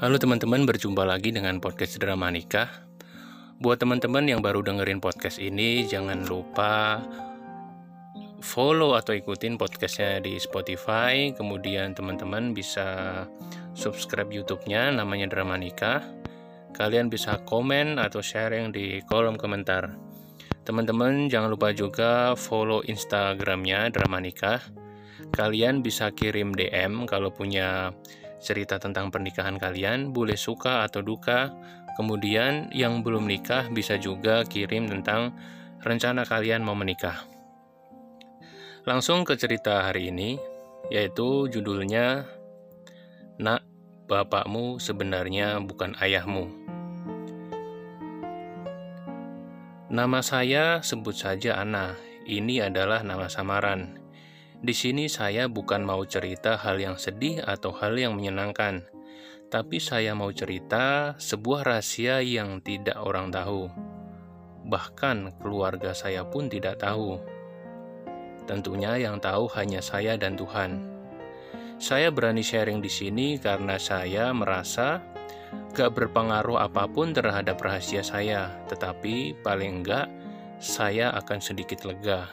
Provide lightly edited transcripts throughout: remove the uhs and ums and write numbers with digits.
Halo teman-teman, berjumpa lagi dengan podcast Drama Nikah. Buat teman-teman yang baru dengerin podcast ini, jangan lupa follow atau ikutin podcastnya di Spotify. Kemudian teman-teman bisa subscribe YouTube-nya, namanya Drama Nikah. Kalian bisa komen atau sharing di kolom komentar. Teman-teman jangan lupa juga follow Instagram-nya Drama Nikah. Kalian bisa kirim DM kalau punya cerita tentang pernikahan kalian, boleh suka atau duka. Kemudian yang belum nikah bisa juga kirim tentang rencana kalian mau menikah. Langsung ke cerita hari ini, yaitu judulnya Nak, Bapakmu Sebenarnya Bukan Ayahmu. Nama saya sebut saja Ana. Ini adalah nama samaran. Di sini saya bukan mau cerita hal yang sedih atau hal yang menyenangkan, tapi saya mau cerita sebuah rahasia yang tidak orang tahu. Bahkan keluarga saya pun tidak tahu. Tentunya yang tahu hanya saya dan Tuhan. Saya berani sharing di sini karena saya merasa gak berpengaruh apapun terhadap rahasia saya, tetapi paling enggak saya akan sedikit lega.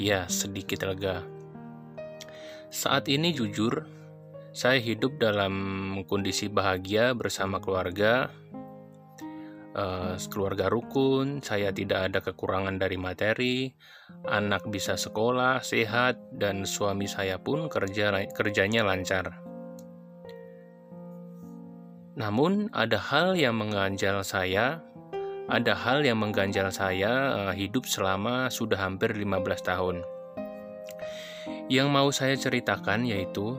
Ya, sedikit lega. Saat ini jujur, saya hidup dalam kondisi bahagia bersama keluarga. Keluarga rukun, saya tidak ada kekurangan dari materi, anak bisa sekolah, sehat, dan suami saya pun kerjanya lancar. Namun, ada hal yang mengganjal saya hidup selama sudah hampir 15 tahun. Yang mau saya ceritakan yaitu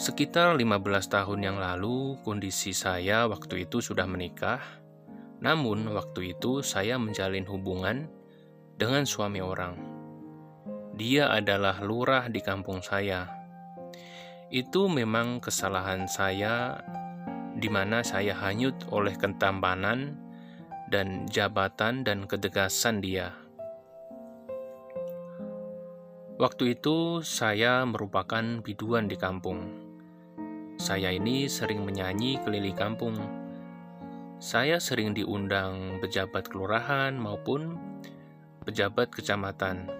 sekitar 15 tahun yang lalu, kondisi saya waktu itu sudah menikah. Namun waktu itu saya menjalin hubungan dengan suami orang. Dia adalah lurah di kampung saya. Itu memang kesalahan saya, di mana saya hanyut oleh ketampanan dan jabatan dan ketegasan dia. Waktu itu saya merupakan biduan di kampung. Saya ini sering menyanyi keliling kampung. Saya sering diundang pejabat kelurahan maupun pejabat kecamatan.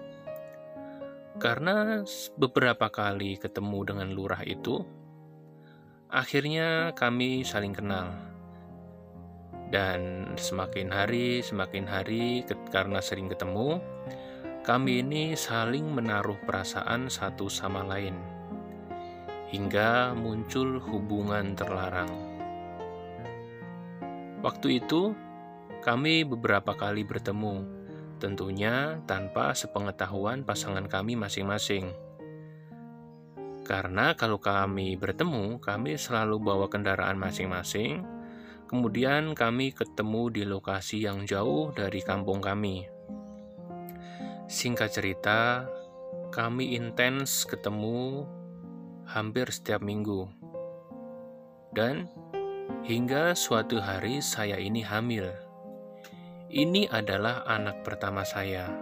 Karena beberapa kali ketemu dengan lurah itu, akhirnya kami saling kenal. Dan semakin hari karena sering ketemu, kami ini saling menaruh perasaan satu sama lain, hingga muncul hubungan terlarang. Waktu itu, kami beberapa kali bertemu, tentunya tanpa sepengetahuan pasangan kami masing-masing. Karena kalau kami bertemu, kami selalu bawa kendaraan masing-masing, kemudian kami ketemu di lokasi yang jauh dari kampung kami. Singkat cerita, kami intens ketemu hampir setiap minggu. Dan hingga suatu hari saya ini hamil. Ini adalah anak pertama saya.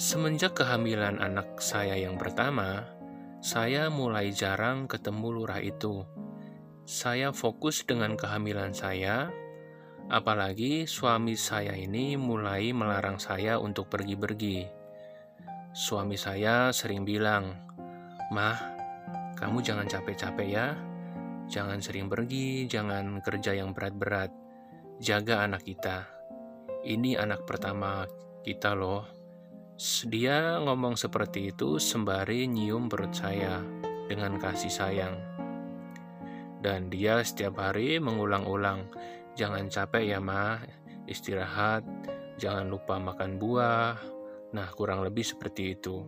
Semenjak kehamilan anak saya yang pertama, saya mulai jarang ketemu lurah itu. Saya fokus dengan kehamilan saya. Apalagi suami saya ini mulai melarang saya untuk pergi-pergi. Suami saya sering bilang, "Mah, kamu jangan capek-capek ya. Jangan sering pergi, jangan kerja yang berat-berat. Jaga anak kita. Ini anak pertama kita loh." Dia ngomong seperti itu sembari nyium perut saya dengan kasih sayang. Dan dia setiap hari mengulang-ulang, "Jangan capek ya, Ma. Istirahat. Jangan lupa makan buah." Nah, kurang lebih seperti itu.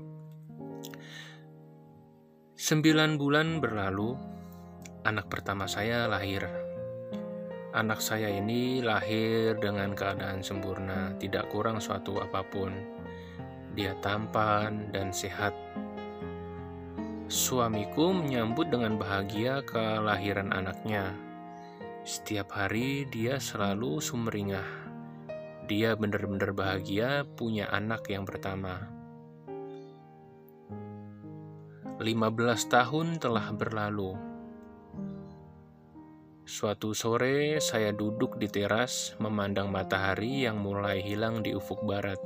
9 bulan berlalu, anak pertama saya lahir. Anak saya ini lahir dengan keadaan sempurna, tidak kurang suatu apapun. Dia tampan dan sehat. Suamiku menyambut dengan bahagia kelahiran anaknya. Setiap hari dia selalu sumringah. Dia benar-benar bahagia punya anak yang pertama. 15 tahun telah berlalu. Suatu sore, saya duduk di teras memandang matahari yang mulai hilang di ufuk barat.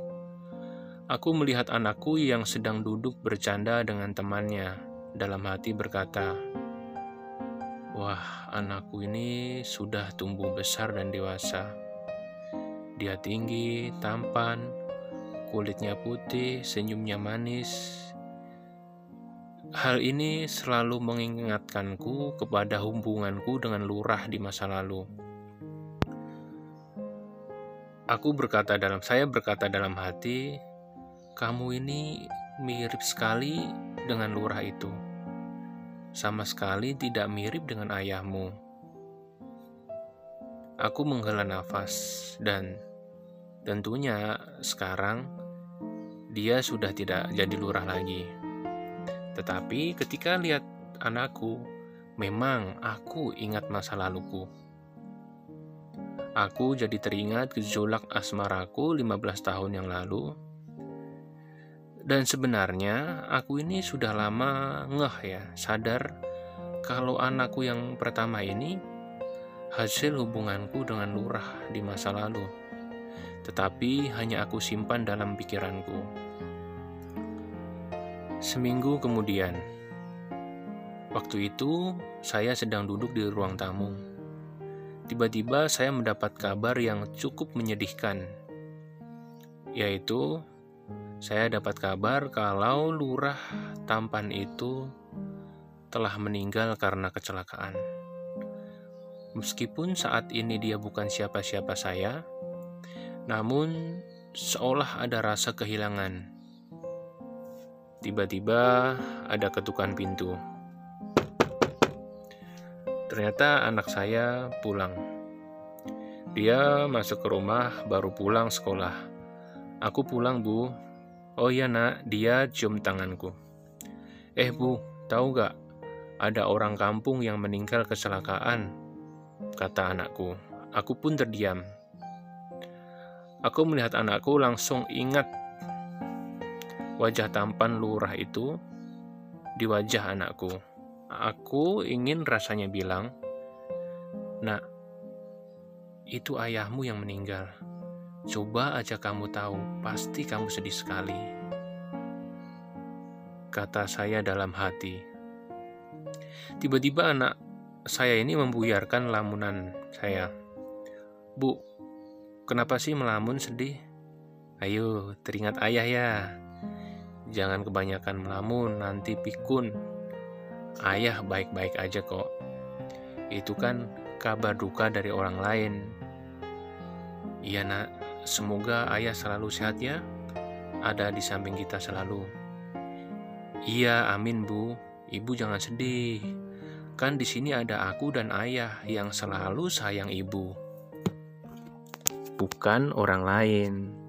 Aku melihat anakku yang sedang duduk bercanda dengan temannya, dalam hati berkata, "Wah, anakku ini sudah tumbuh besar dan dewasa. Dia tinggi, tampan, kulitnya putih, senyumnya manis. Hal ini selalu mengingatkanku kepada hubunganku dengan lurah di masa lalu." Saya berkata dalam hati, "Kamu ini mirip sekali dengan lurah itu. Sama sekali tidak mirip dengan ayahmu." Aku menghela nafas dan tentunya sekarang dia sudah tidak jadi lurah lagi. Tetapi ketika lihat anakku, memang aku ingat masa laluku. Aku jadi teringat gejolak asmaraku 15 tahun yang lalu. Dan sebenarnya aku ini sudah lama sadar kalau anakku yang pertama ini hasil hubunganku dengan lurah di masa lalu. Tetapi hanya aku simpan dalam pikiranku. Seminggu kemudian, waktu itu saya sedang duduk di ruang tamu. Tiba-tiba saya mendapat kabar yang cukup menyedihkan, yaitu saya dapat kabar kalau lurah tampan itu telah meninggal karena kecelakaan. Meskipun saat ini dia bukan siapa-siapa saya, namun seolah ada rasa kehilangan. Tiba-tiba ada ketukan pintu. Ternyata anak saya pulang. Dia masuk ke rumah baru pulang sekolah. "Aku pulang, Bu." "Oh iya, Nak." Dia cium tanganku. "Eh, Bu, tahu gak? Ada orang kampung yang meninggal kecelakaan," kata anakku. Aku pun terdiam. Aku melihat anakku langsung ingat wajah tampan lurah itu di wajah anakku. Aku ingin rasanya bilang, "Nak, itu ayahmu yang meninggal. Coba aja kamu tahu, pasti kamu sedih sekali," kata saya dalam hati. Tiba-tiba anak saya ini membuyarkan lamunan saya. "Bu, kenapa sih melamun sedih? Ayo, teringat ayah ya. Jangan kebanyakan melamun, nanti pikun. Ayah baik-baik aja kok. Itu kan kabar duka dari orang lain." "Iya, Nak, semoga ayah selalu sehat ya. Ada di samping kita selalu." "Iya, amin, Bu. Ibu jangan sedih. Kan di sini ada aku dan ayah yang selalu sayang ibu, bukan orang lain."